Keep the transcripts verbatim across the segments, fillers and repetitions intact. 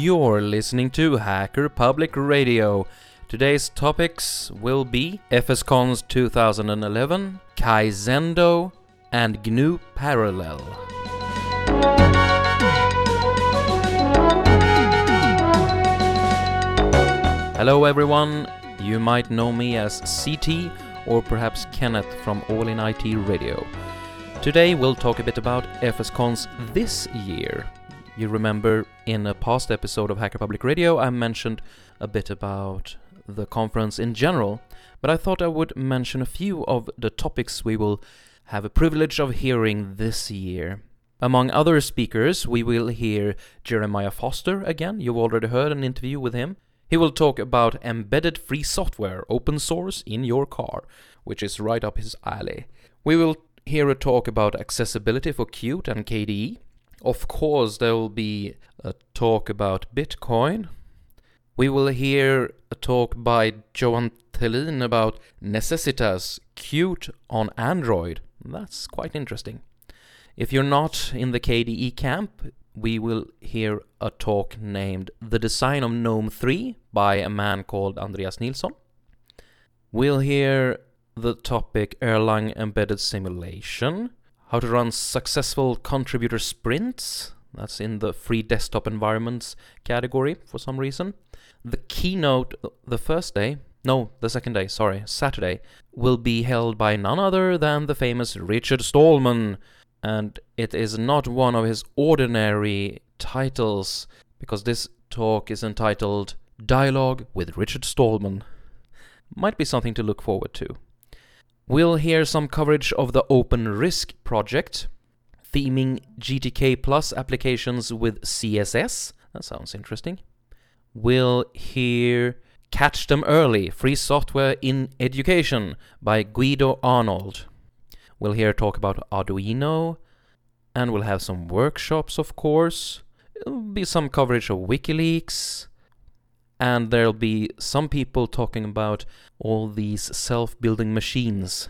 you're listening to Hacker Public Radio. Today's topics will be FSCONS twenty eleven, Kaizendo, and G N U Parallel. Hello everyone, you might know me as C T or perhaps Kenneth from All in I T Radio. Today we'll talk a bit about FSCONS this year. You remember in a past episode of Hacker Public Radio I mentioned a bit about the conference in general, but I thought I would mention a few of the topics we will have a privilege of hearing this year. Among other speakers, we will hear Jeremiah Foster again. You've already heard an interview with him. He will talk about embedded free software, open source, in your car, which is right up his alley. We will hear a talk about accessibility for Qt and K D E. Of course, there will be a talk about Bitcoin. We will hear a talk by Johan Söderberg about Necessitas, Qt on Android. That's quite interesting. If you're not in the K D E camp, we will hear a talk named The Design of GNOME three by a man called Andreas Nilsson. We'll hear the topic Erlang Embedded Simulation, how to run successful contributor sprints. That's in the free desktop environments category for some reason. The keynote the first day, no, the second day, sorry, Saturday, will be held by none other than the famous Richard Stallman. And it is not one of his ordinary titles, because this talk is entitled Dialogue with Richard Stallman. Might be something to look forward to. We'll hear some coverage of the OpenRISC project, theming G T K Plus applications with C S S. That sounds interesting. We'll hear Catch Them Early, Free Software in Education by Guido Arnold. We'll hear talk about Arduino, and we'll have some workshops, of course. There'll be some coverage of WikiLeaks, and there'll be some people talking about all these self-building machines.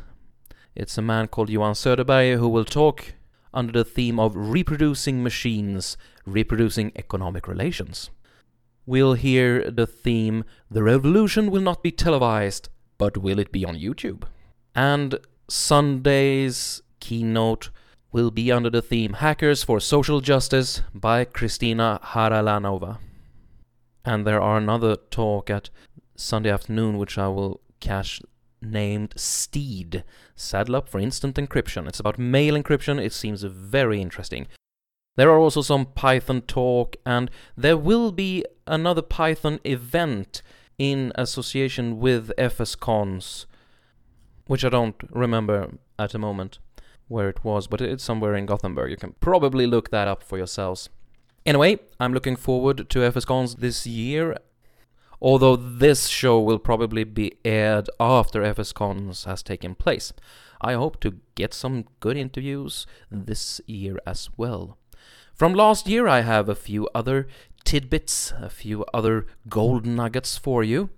It's a man called Johan Söderberg who will talk under the theme of reproducing machines, reproducing economic relations. We'll hear the theme, The Revolution Will Not Be Televised, But Will It Be on YouTube? And Sunday's keynote will be under the theme Hackers for Social Justice by Christina Haralanova. And there are another talk at Sunday afternoon which I will catch named Steed, Saddle Up for Instant Encryption. It's about mail encryption. It seems very interesting. There are also some Python talk, and there will be another Python event in association with FSCONS, which I don't remember at the moment where it was, but it's somewhere in Gothenburg. You can probably look that up for yourselves. Anyway, I'm looking forward to FSCONS this year, although this show will probably be aired after FSCONS has taken place. I hope to get some good interviews this year as well. From last year, I have a few other tidbits, a few other gold nuggets for you.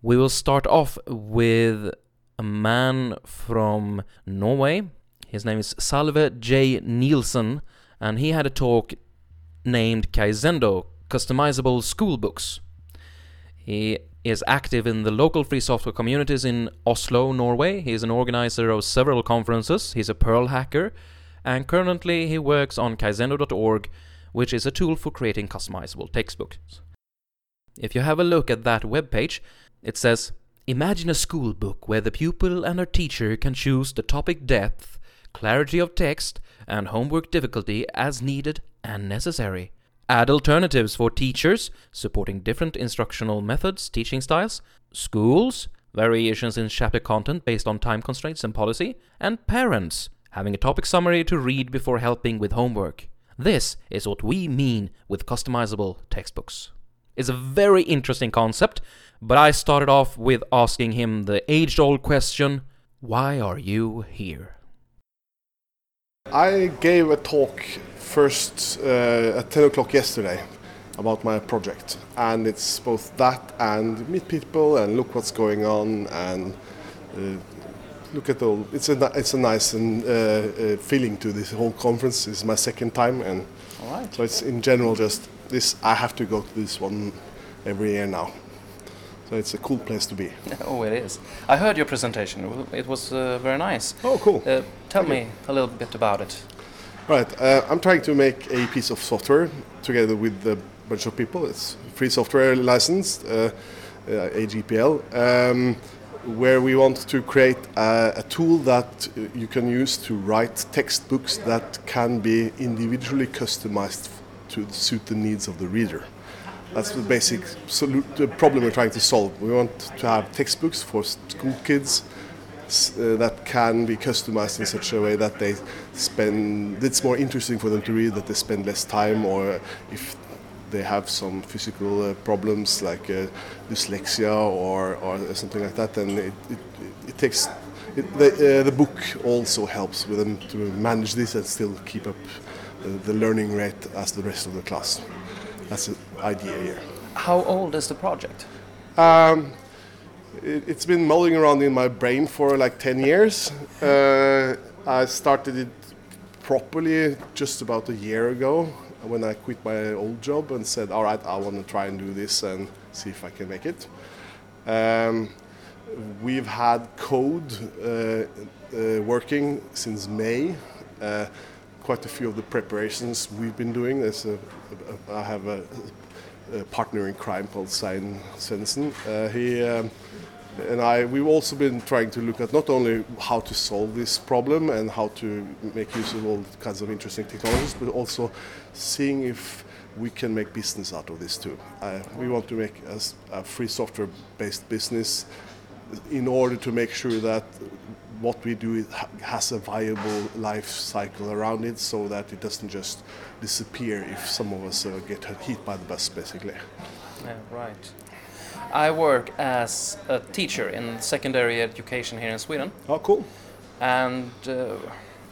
We will start off with a man from Norway. His name is Salve J. Nilsen, and he had a talk named Kaizendo, Customizable School Books. He is active in the local free software communities in Oslo, Norway. He is an organizer of several conferences. He's a Perl hacker, and currently he works on Kaizendo dot org, which is a tool for creating customizable textbooks. If you have a look at that webpage, it says, imagine a school book where the pupil and her teacher can choose the topic depth, clarity of text, and homework difficulty as needed and necessary. Add alternatives for teachers, supporting different instructional methods, teaching styles, schools, variations in chapter content based on time constraints and policy, and parents, having a topic summary to read before helping with homework. This is what we mean with customizable textbooks. It's a very interesting concept, but I started off with asking him the age-old question, why are you here? I gave a talk first uh, at ten o'clock yesterday about my project, and it's both that and meet people and look what's going on and uh, look at all. It's a it's a nice and uh, uh, feeling to this whole conference. It's my second time, and all right. So it's in general just this. I have to go to this one every year now. So it's a cool place to be. Oh, it is. I heard your presentation. It was uh, very nice. Oh, cool. Uh, tell Thank me you. a little bit about it. All right. Uh, I'm trying to make a piece of software together with a bunch of people. It's free software licensed, uh, uh, A G P L, um, where we want to create a, a tool that you can use to write textbooks that can be individually customized to suit the needs of the reader. That's the basic the problem we're trying to solve. We want to have textbooks for school kids uh, that can be customized in such a way that they spend, it's more interesting for them to read, that they spend less time, or if they have some physical uh, problems like uh, dyslexia or, or something like that, then it, it, it takes, it, the, uh, the book also helps with them to manage this and still keep up uh, the learning rate as the rest of the class. That's the idea here. How old is the project? Um, it, it's been mulling around in my brain for like ten years. Uh, I started it properly just about a year ago when I quit my old job and said, all right, I want to try and do this and see if I can make it. Um, we've had code uh, uh, working since May. Uh, quite a few of the preparations we've been doing. There's a, a, I have a, a partner in crime called Sein Sensen. Uh, he um, and I, we've also been trying to look at not only how to solve this problem and how to make use of all kinds of interesting technologies, but also seeing if we can make business out of this too. Uh, we want to make a, a free software-based business in order to make sure that what we do has a viable life cycle around it, so that it doesn't just disappear if some of us uh, get hit by the bus, basically. Yeah, right. I work as a teacher in secondary education here in Sweden. Oh, cool. And, uh,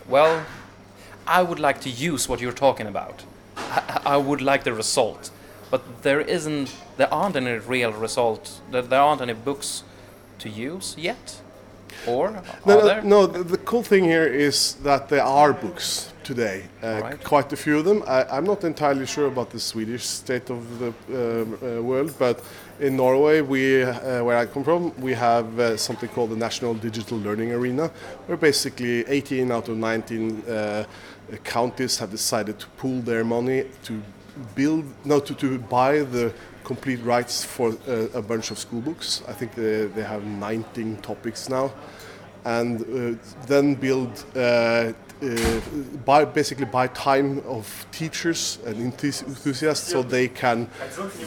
well, I would like to use what you're talking about. I, I would like the result. But there isn't, there aren't any real result, there aren't any books to use yet. Or no, no, no the, the cool thing here is that there are books today, uh, right. quite a few of them. I, I'm not entirely sure about the Swedish state of the uh, uh, world, but in Norway, we, uh, where I come from, we have uh, something called the National Digital Learning Arena, where basically eighteen out of nineteen uh, counties have decided to pool their money to build, no, to, to buy the complete rights for uh, a bunch of school books. I think they, they have nineteen topics now, and uh, then build uh, uh, by basically by time of teachers and enthusiasts, so they can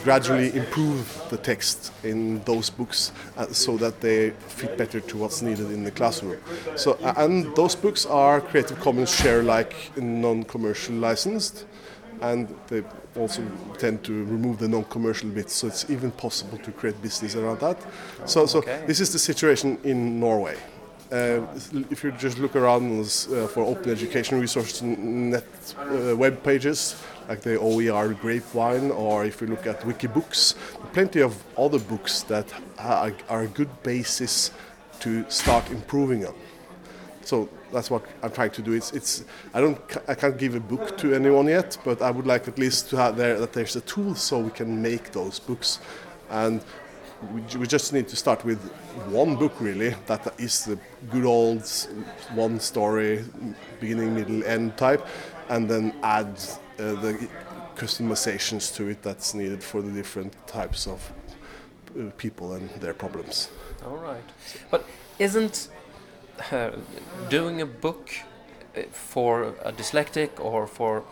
gradually improve the text in those books, uh, so that they fit better to what's needed in the classroom. So, and those books are Creative Commons share-like, non-commercial licensed. And they also tend to remove the non-commercial bits, so it's even possible to create business around that. So, so okay. This is the situation in Norway. Uh, if you just look around uh, for open education resources, net uh, web pages like the O E R Grapevine, or if you look at Wikibooks, plenty of other books that are, are a good basis to start improving on. So that's what I'm trying to do. It's, it's, I don't, I can't give a book to anyone yet, but I would like at least to have there that there's a tool so we can make those books, and we, we just need to start with one book really that is the good old one-story beginning, middle, end type, and then add uh, the customizations to it that's needed for the different types of uh, people and their problems. All right, but isn't Uh, doing a book for a dyslexic or for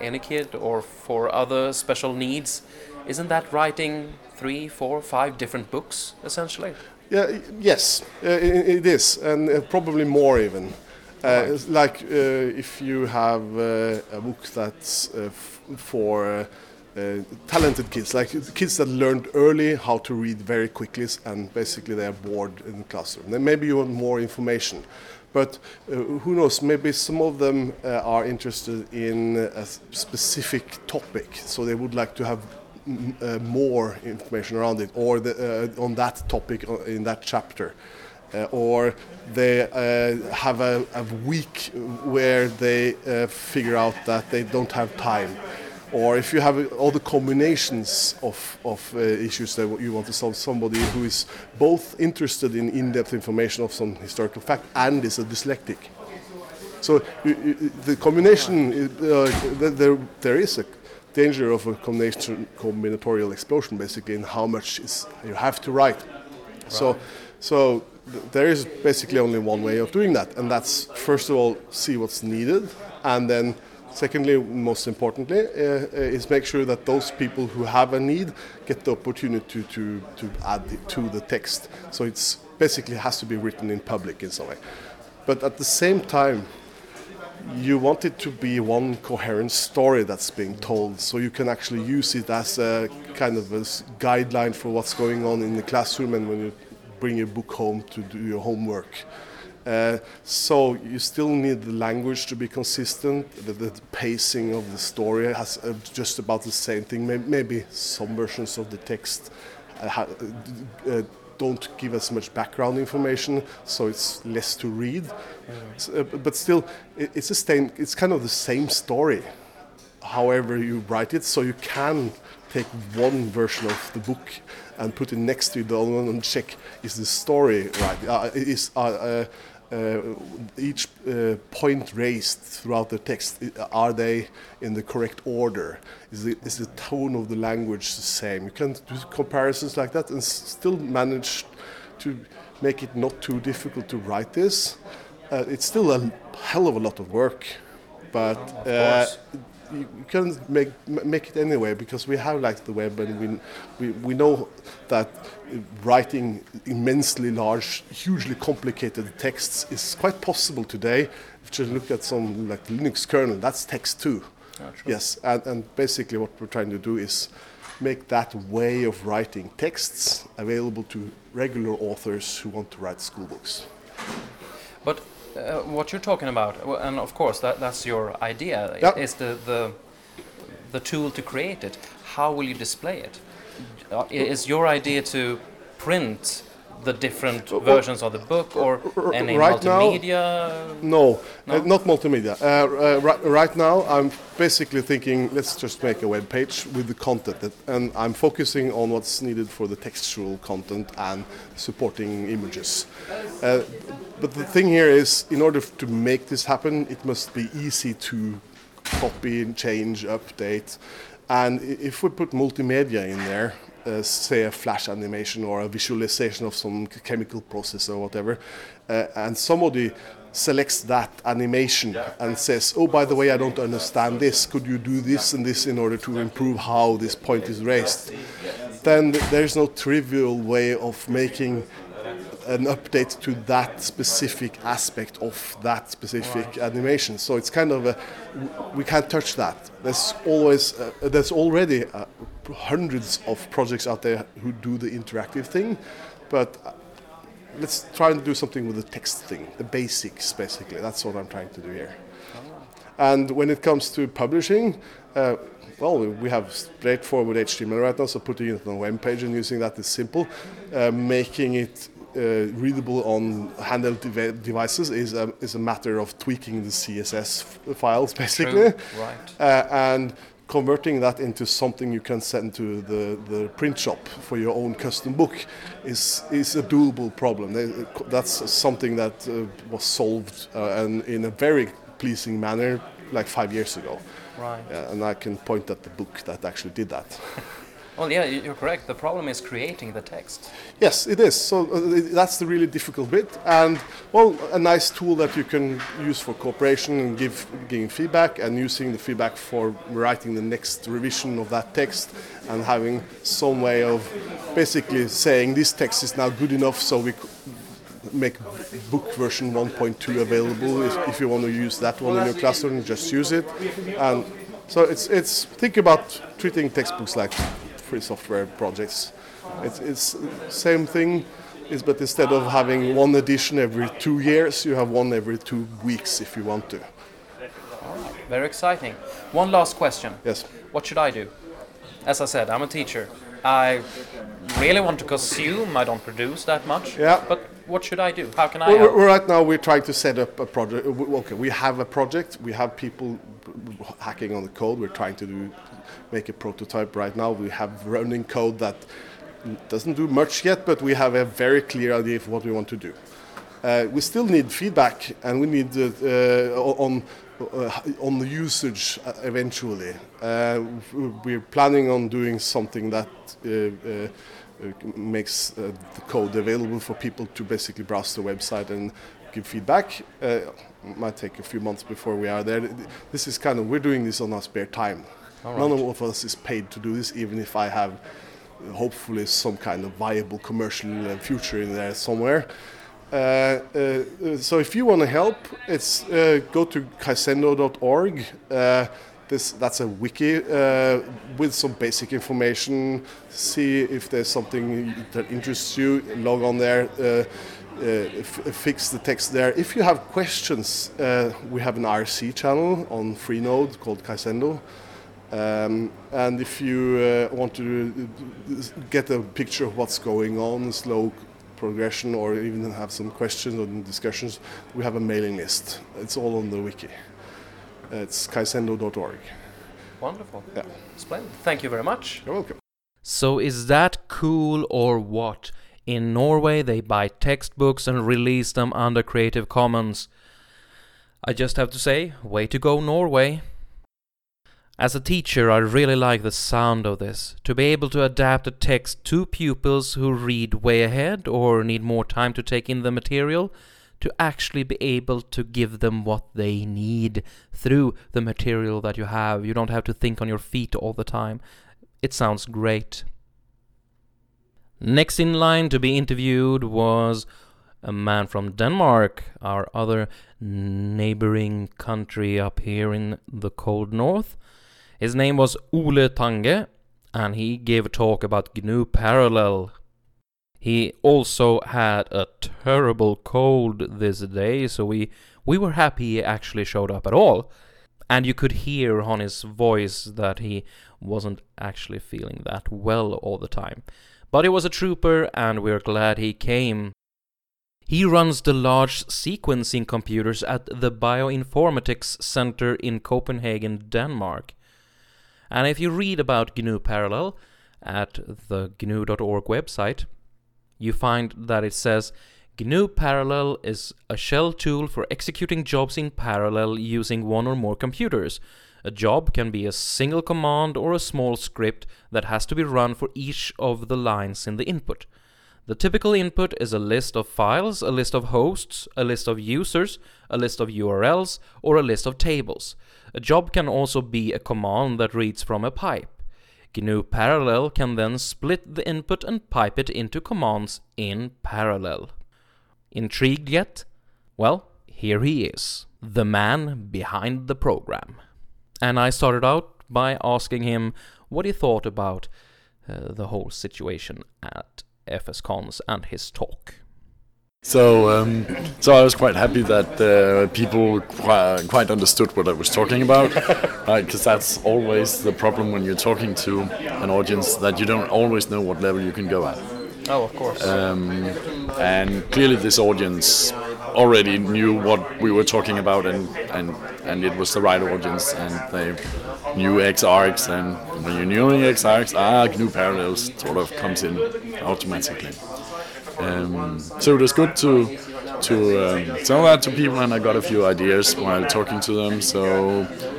any kid or for other special needs, isn't that writing three, four, five different books essentially? Yeah, yes, uh, it, it is, and uh, probably more even. Uh, right. Like uh, if you have uh, a book that's uh, f for uh, uh, talented kids, like kids that learned early how to read very quickly and basically they are bored in the classroom. Then maybe you want more information, but uh, who knows, maybe some of them uh, are interested in a specific topic, so they would like to have m uh, more information around it, or the, uh, on that topic in that chapter. uh, or they uh, have a, a week where they uh, figure out that they don't have time. Or if you have all the combinations of, of uh, issues that you want to solve, somebody who is both interested in in-depth information of some historical fact and is a dyslexic. So you, you, the combination, uh, there, there is a danger of a combination, combinatorial explosion, basically, in how much is you have to write. Right. So, so th- there is basically only one way of doing that, and that's, first of all, see what's needed, and then secondly, most importantly, uh, is make sure that those people who have a need get the opportunity to, to, to add it to the text. So it's basically has to be written in public in some way. But at the same time, you want it to be one coherent story that's being told, so you can actually use it as a kind of a guideline for what's going on in the classroom and when you bring your book home to do your homework. Uh, so you still need the language to be consistent. The, the pacing of the story has uh, just about the same thing. Maybe, maybe some versions of the text uh, ha, uh, don't give as much background information, so it's less to read. Yeah. So, uh, but still, it, it's a same, it's kind of the same story, however you write it. So you can take one version of the book and put it next to the other one and check, is the story right? Uh, is uh, uh, Uh, each uh, point raised throughout the text, are they in the correct order? Is the, is the tone of the language the same? You can do comparisons like that and still manage to make it not too difficult to write this. Uh, it's still a hell of a lot of work, but uh, you can make make it anyway, because we have like the web, and we we, we know that writing immensely large, hugely complicated texts is quite possible today. If you look at some like Linux kernel, that's text too. Oh, sure. Yes, and, and basically what we're trying to do is make that way of writing texts available to regular authors who want to write school books. But uh, what you're talking about, and of course that that's your idea, yep. is the, the the tool to create it. How will you display it? Is your idea to print the different versions of the book, or any right multimedia? Now, no, no? Uh, not multimedia. Uh, uh, right, right now, I'm basically thinking, let's just make a web page with the content, that, and I'm focusing on what's needed for the textual content and supporting images. Uh, but the thing here is, in order to make this happen, it must be easy to copy and change, update. And if we put multimedia in there, uh, say a flash animation or a visualization of some chemical process or whatever, uh, and somebody selects that animation and says, oh, by the way, I don't understand this. Could you do this and this in order to improve how this point is raised? Then there's no trivial way of making an update to that specific aspect of that specific animation. So it's kind of a, we can't touch that. There's always, uh, there's already uh, hundreds of projects out there who do the interactive thing, but uh, let's try and do something with the text thing, the basics basically. That's what I'm trying to do here. And when it comes to publishing, uh, well, we have straightforward H T M L right now, so putting it on a web page and using that is simple. Uh, making it Uh, readable on handheld de- devices is a, is a matter of tweaking the C S S f- files, basically. True. Right. Uh, and converting that into something you can send to the, the print shop for your own custom book is is a doable problem. That's something that uh, was solved uh, and in a very pleasing manner like five years ago. Right. Uh, and I can point at the book that actually did that. Well, yeah, you're correct. The problem is creating the text. Yes, it is. So uh, that's the really difficult bit. And, well, a nice tool that you can use for cooperation and give, giving feedback, and using the feedback for writing the next revision of that text, and having some way of basically saying this text is now good enough, so we c- make book version one point two available. If, if you want to use that one in your classroom, just use it. And so it's it's think about treating textbooks like free software projects. It's it's same thing, is but instead of having one edition every two years, you have one every two weeks if you want to. All right, very exciting. One last question. Yes. What should I do? As I said, I'm a teacher. I really want to consume. I don't produce that much. Yeah. But what should I do? How can I well, help? Right now we're trying to set up a project. Okay, we have a project. We have people hacking on the code. We're trying to do, make a prototype right now. We have running code that doesn't do much yet, but we have a very clear idea of what we want to do. Uh, we still need feedback, and we need uh, uh, on uh, on the usage uh, eventually. Uh, we're planning on doing something that uh, uh, makes uh, the code available for people to basically browse the website and give feedback. Uh, it might take a few months before we are there. This is kind of, we're doing this on our spare time. All right. None of us is paid to do this, even if I have hopefully some kind of viable commercial future in there somewhere. Uh, uh, so if you want to help, it's uh, go to Kaizendo dot org. Uh, this that's a wiki uh, with some basic information. See if there's something that interests you. Log on there. Uh, uh, f- fix the text there. If you have questions, uh, we have an R C channel on Freenode called Kaizendo. Um, and if you uh, want to get a picture of what's going on, slow progression, or even have some questions or discussions, we have a mailing list. It's all on the wiki. It's Kaizendo dot org. Wonderful. Yeah. Splendid. Thank you very much. You're welcome. So is that cool or what? In Norway, they buy textbooks and release them under Creative Commons. I just have to say, way to go, Norway. As a teacher, I really like the sound of this. To be able to adapt a text to pupils who read way ahead or need more time to take in the material, to actually be able to give them what they need through the material that you have. You don't have to think on your feet all the time. It sounds great. Next in line to be interviewed was a man from Denmark, our other neighboring country up here in the cold north. His name was Ole Tange, and he gave a talk about G N U Parallel. He also had a terrible cold this day, so we, we were happy he actually showed up at all. And you could hear on his voice that he wasn't actually feeling that well all the time. But he was a trooper, and we're glad he came. He runs the large sequencing computers at the Bioinformatics Center in Copenhagen, Denmark. And if you read about G N U Parallel at the G N U dot org website, you find that it says G N U Parallel is a shell tool for executing jobs in parallel using one or more computers. A job can be a single command or a small script that has to be run for each of the lines in the input. The typical input is a list of files, a list of hosts, a list of users, a list of U R Ls, or a list of tables. A job can also be a command that reads from a pipe. G N U Parallel can then split the input and pipe it into commands in parallel. Intrigued yet? Well, here he is, the man behind the program. And I started out by asking him what he thought about uh, the whole situation at FSCONS and his talk. So, um, so I was quite happy that uh, people qu- quite understood what I was talking about, because uh, that's always the problem when you're talking to an audience, that you don't always know what level you can go at. Oh, of course. Um, and clearly, this audience already knew what we were talking about, and and, and it was the right audience, and they knew xargs, and when you knew xargs, ah, G N U Parallels sort of comes in automatically. Um, so it was good to to um, tell that to people, and I got a few ideas while talking to them. So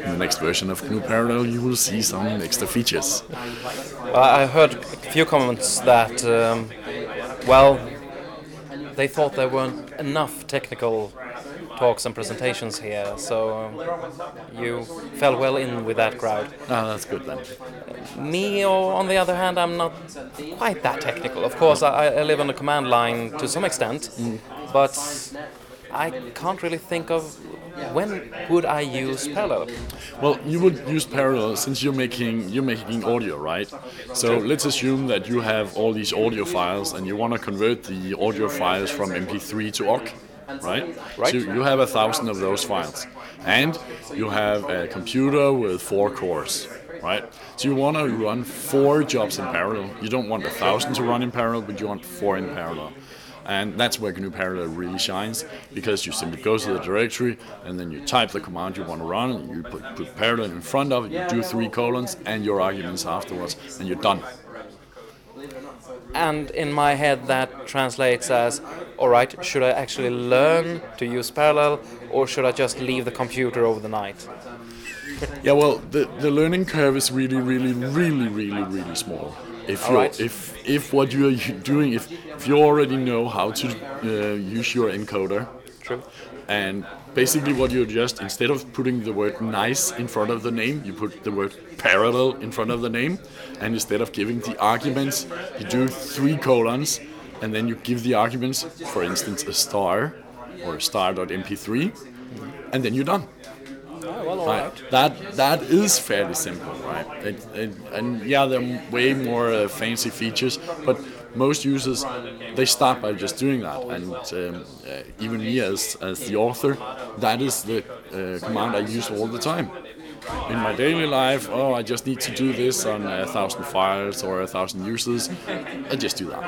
in the next version of G N U Parallel, you will see some extra features. Well, I heard a few comments that, um, well, they thought there weren't enough technical talks and presentations here, so um, you fell well in with that crowd. Ah, that's good then. Me, or on the other hand, I'm not quite that technical. Of course, I, I live on the command line to some extent, mm. but I can't really think of when would I use Parallel. Well, you would use Parallel since you're making you're making audio, right? So let's assume that you have all these audio files and you want to convert the audio files from M P three to O C K. Right? right? So you have a thousand of those files, and you have a computer with four cores, right? So you want to run four jobs in parallel. You don't want a thousand to run in parallel, but you want four in parallel. And that's where G N U Parallel really shines, because you simply go to the directory and then you type the command you want to run, and you put, put parallel in front of it, you do three colons and your arguments afterwards, and you're done. And in my head that translates as, all right, should I actually learn to use parallel, or should I just leave the computer overnight? Yeah, well, the, the learning curve is really, really, really, really, really small. If you right. if if what you are doing, if, if you already know how to uh, use your encoder, True. And basically what you just, instead of putting the word nice in front of the name, you put the word parallel in front of the name, and instead of giving the arguments, you do three colons, and then you give the arguments, for instance, a star or star dot m p three, and then you're done. Oh, well, all right. Right. That that is fairly simple, right? It, it, and yeah, there are way more uh, fancy features, but most users, they start by just doing that. And um, uh, even me as as the author, that is the uh, command I use all the time in my daily life. Oh, I just need to do this on a thousand files or a thousand users. I just do that.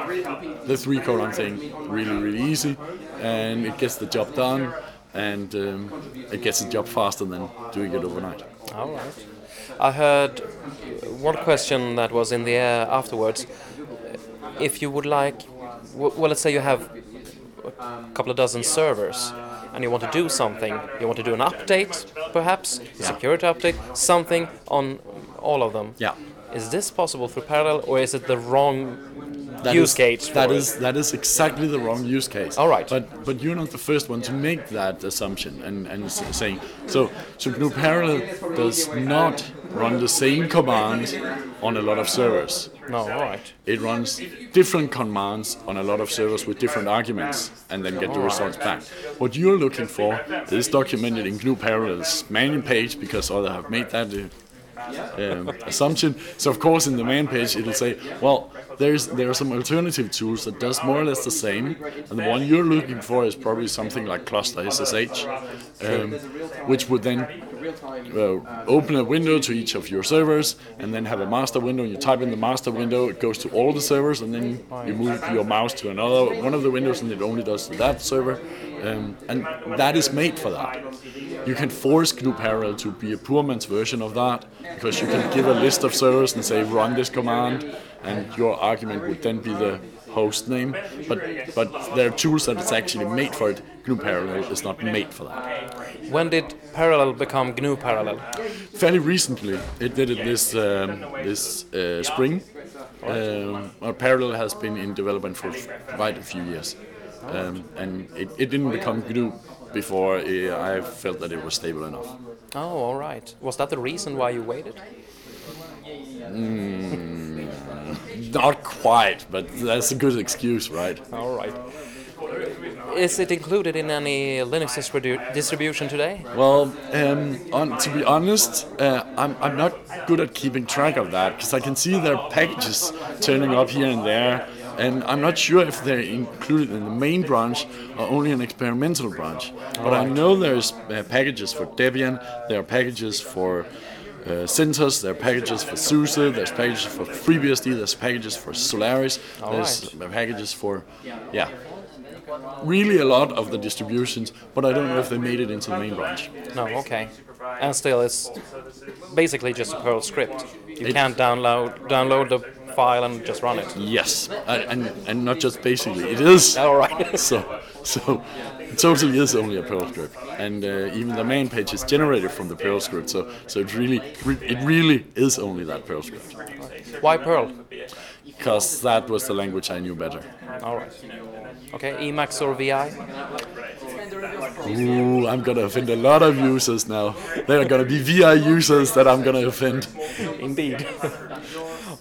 The three colon thing, really, really easy, and it gets the job done. And um, it gets the job faster than doing it overnight. All right. I heard one question that was in the air afterwards. If you would like, well, let's say you have a couple of dozen servers and you want to do something. You want to do an update, perhaps, a yeah. security update, something on all of them. Yeah. Is this possible through Parallel, or is it the wrong that use is, case? For that it? is that is exactly the wrong use case. All right. But but you're not the first one to make that assumption and and saying so. So G N U Parallel does not run the same command on a lot of servers. No, all right. It runs different commands on a lot of servers with different arguments, and then get all the results right. back. What you're looking for is documented in G N U Parallel's main page, because others have made that. Uh, Um, assumption. So of course in the main page it'll say, well, there's there are some alternative tools that does more or less the same, and the one you're looking for is probably something like cluster S S H, um, which would then uh, open a window to each of your servers, and then have a master window, and you type in the master window, it goes to all the servers, and then you move your mouse to another one of the windows and it only does that server. Um, and that is made for that. You can force G N U Parallel to be a poor man's version of that, because you can give a list of servers and say run this command, and your argument would then be the host name. But but there are tools that it's actually made for it. G N U Parallel is not made for that. When did Parallel become G N U Parallel? Fairly recently. It did it this um, this uh, spring. Um, well, Parallel has been in development for quite a few years. Um, and it, it didn't become G N U before uh, I felt that it was stable enough. Oh, all right. Was that the reason why you waited? Mm, not quite, but that's a good excuse, right? All right. Is it included in any Linux distribu- distribution today? Well, um, on, to be honest, uh, I'm, I'm not good at keeping track of that, because I can see there are packages turning up here and there. And I'm not sure if they're included in the main branch or only an experimental branch. But I know there's uh, packages for Debian, there are packages for uh, CentOS, there are packages for SUSE, there's packages for FreeBSD, there's packages for Solaris, there's packages for, yeah, really a lot of the distributions, but I don't know if they made it into the main branch. No, okay. And still, it's basically just a Perl script. You it can't download download the file and just run it. Yes, and and not just basically. It is. All right. so so it totally is only a Perl script, and uh, even the main page is generated from the Perl script. So so it really it really is only that Perl script. Why Perl? Because that was the language I knew better. All right. Okay, Emacs or Vi? Ooh, I'm going to offend a lot of users now. There are going to be Vi users that I'm going to offend. Indeed.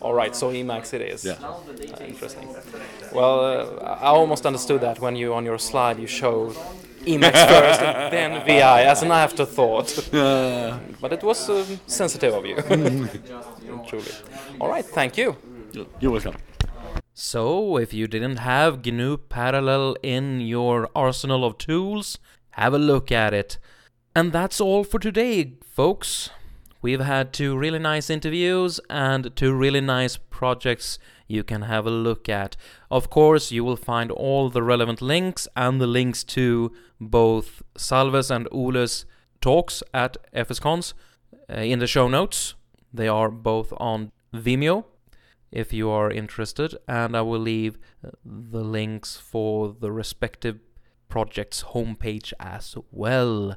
All right, so Emacs it is. Yeah. Uh, interesting. Well, uh, I almost understood that when you, on your slide, you show Emacs first and then Vi as an afterthought. Uh. But it was uh, sensitive of you. Truly. All right, thank you. You're welcome. So, if you didn't have G N U Parallel in your arsenal of tools, have a look at it. And that's all for today, folks. We've had two really nice interviews and two really nice projects you can have a look at. Of course, you will find all the relevant links and the links to both Salve's and Ole's talks at FSCons in the show notes. They are both on Vimeo, if you are interested, and I will leave the links for the respective project's homepage as well.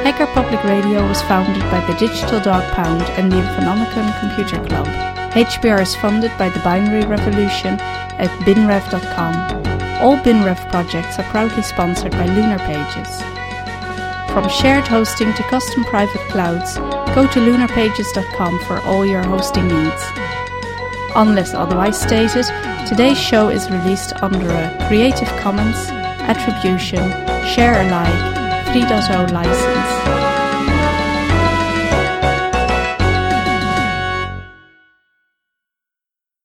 Hacker Public Radio was founded by the Digital Dog Pound and the Infonomicon Computer Club. H P R is funded by the Binary Revolution at binrev dot com. All BinRev projects are proudly sponsored by Lunar Pages. From shared hosting to custom private clouds, go to lunar pages dot com for all your hosting needs. Unless otherwise stated, today's show is released under a Creative Commons Attribution Share Alike three point oh license.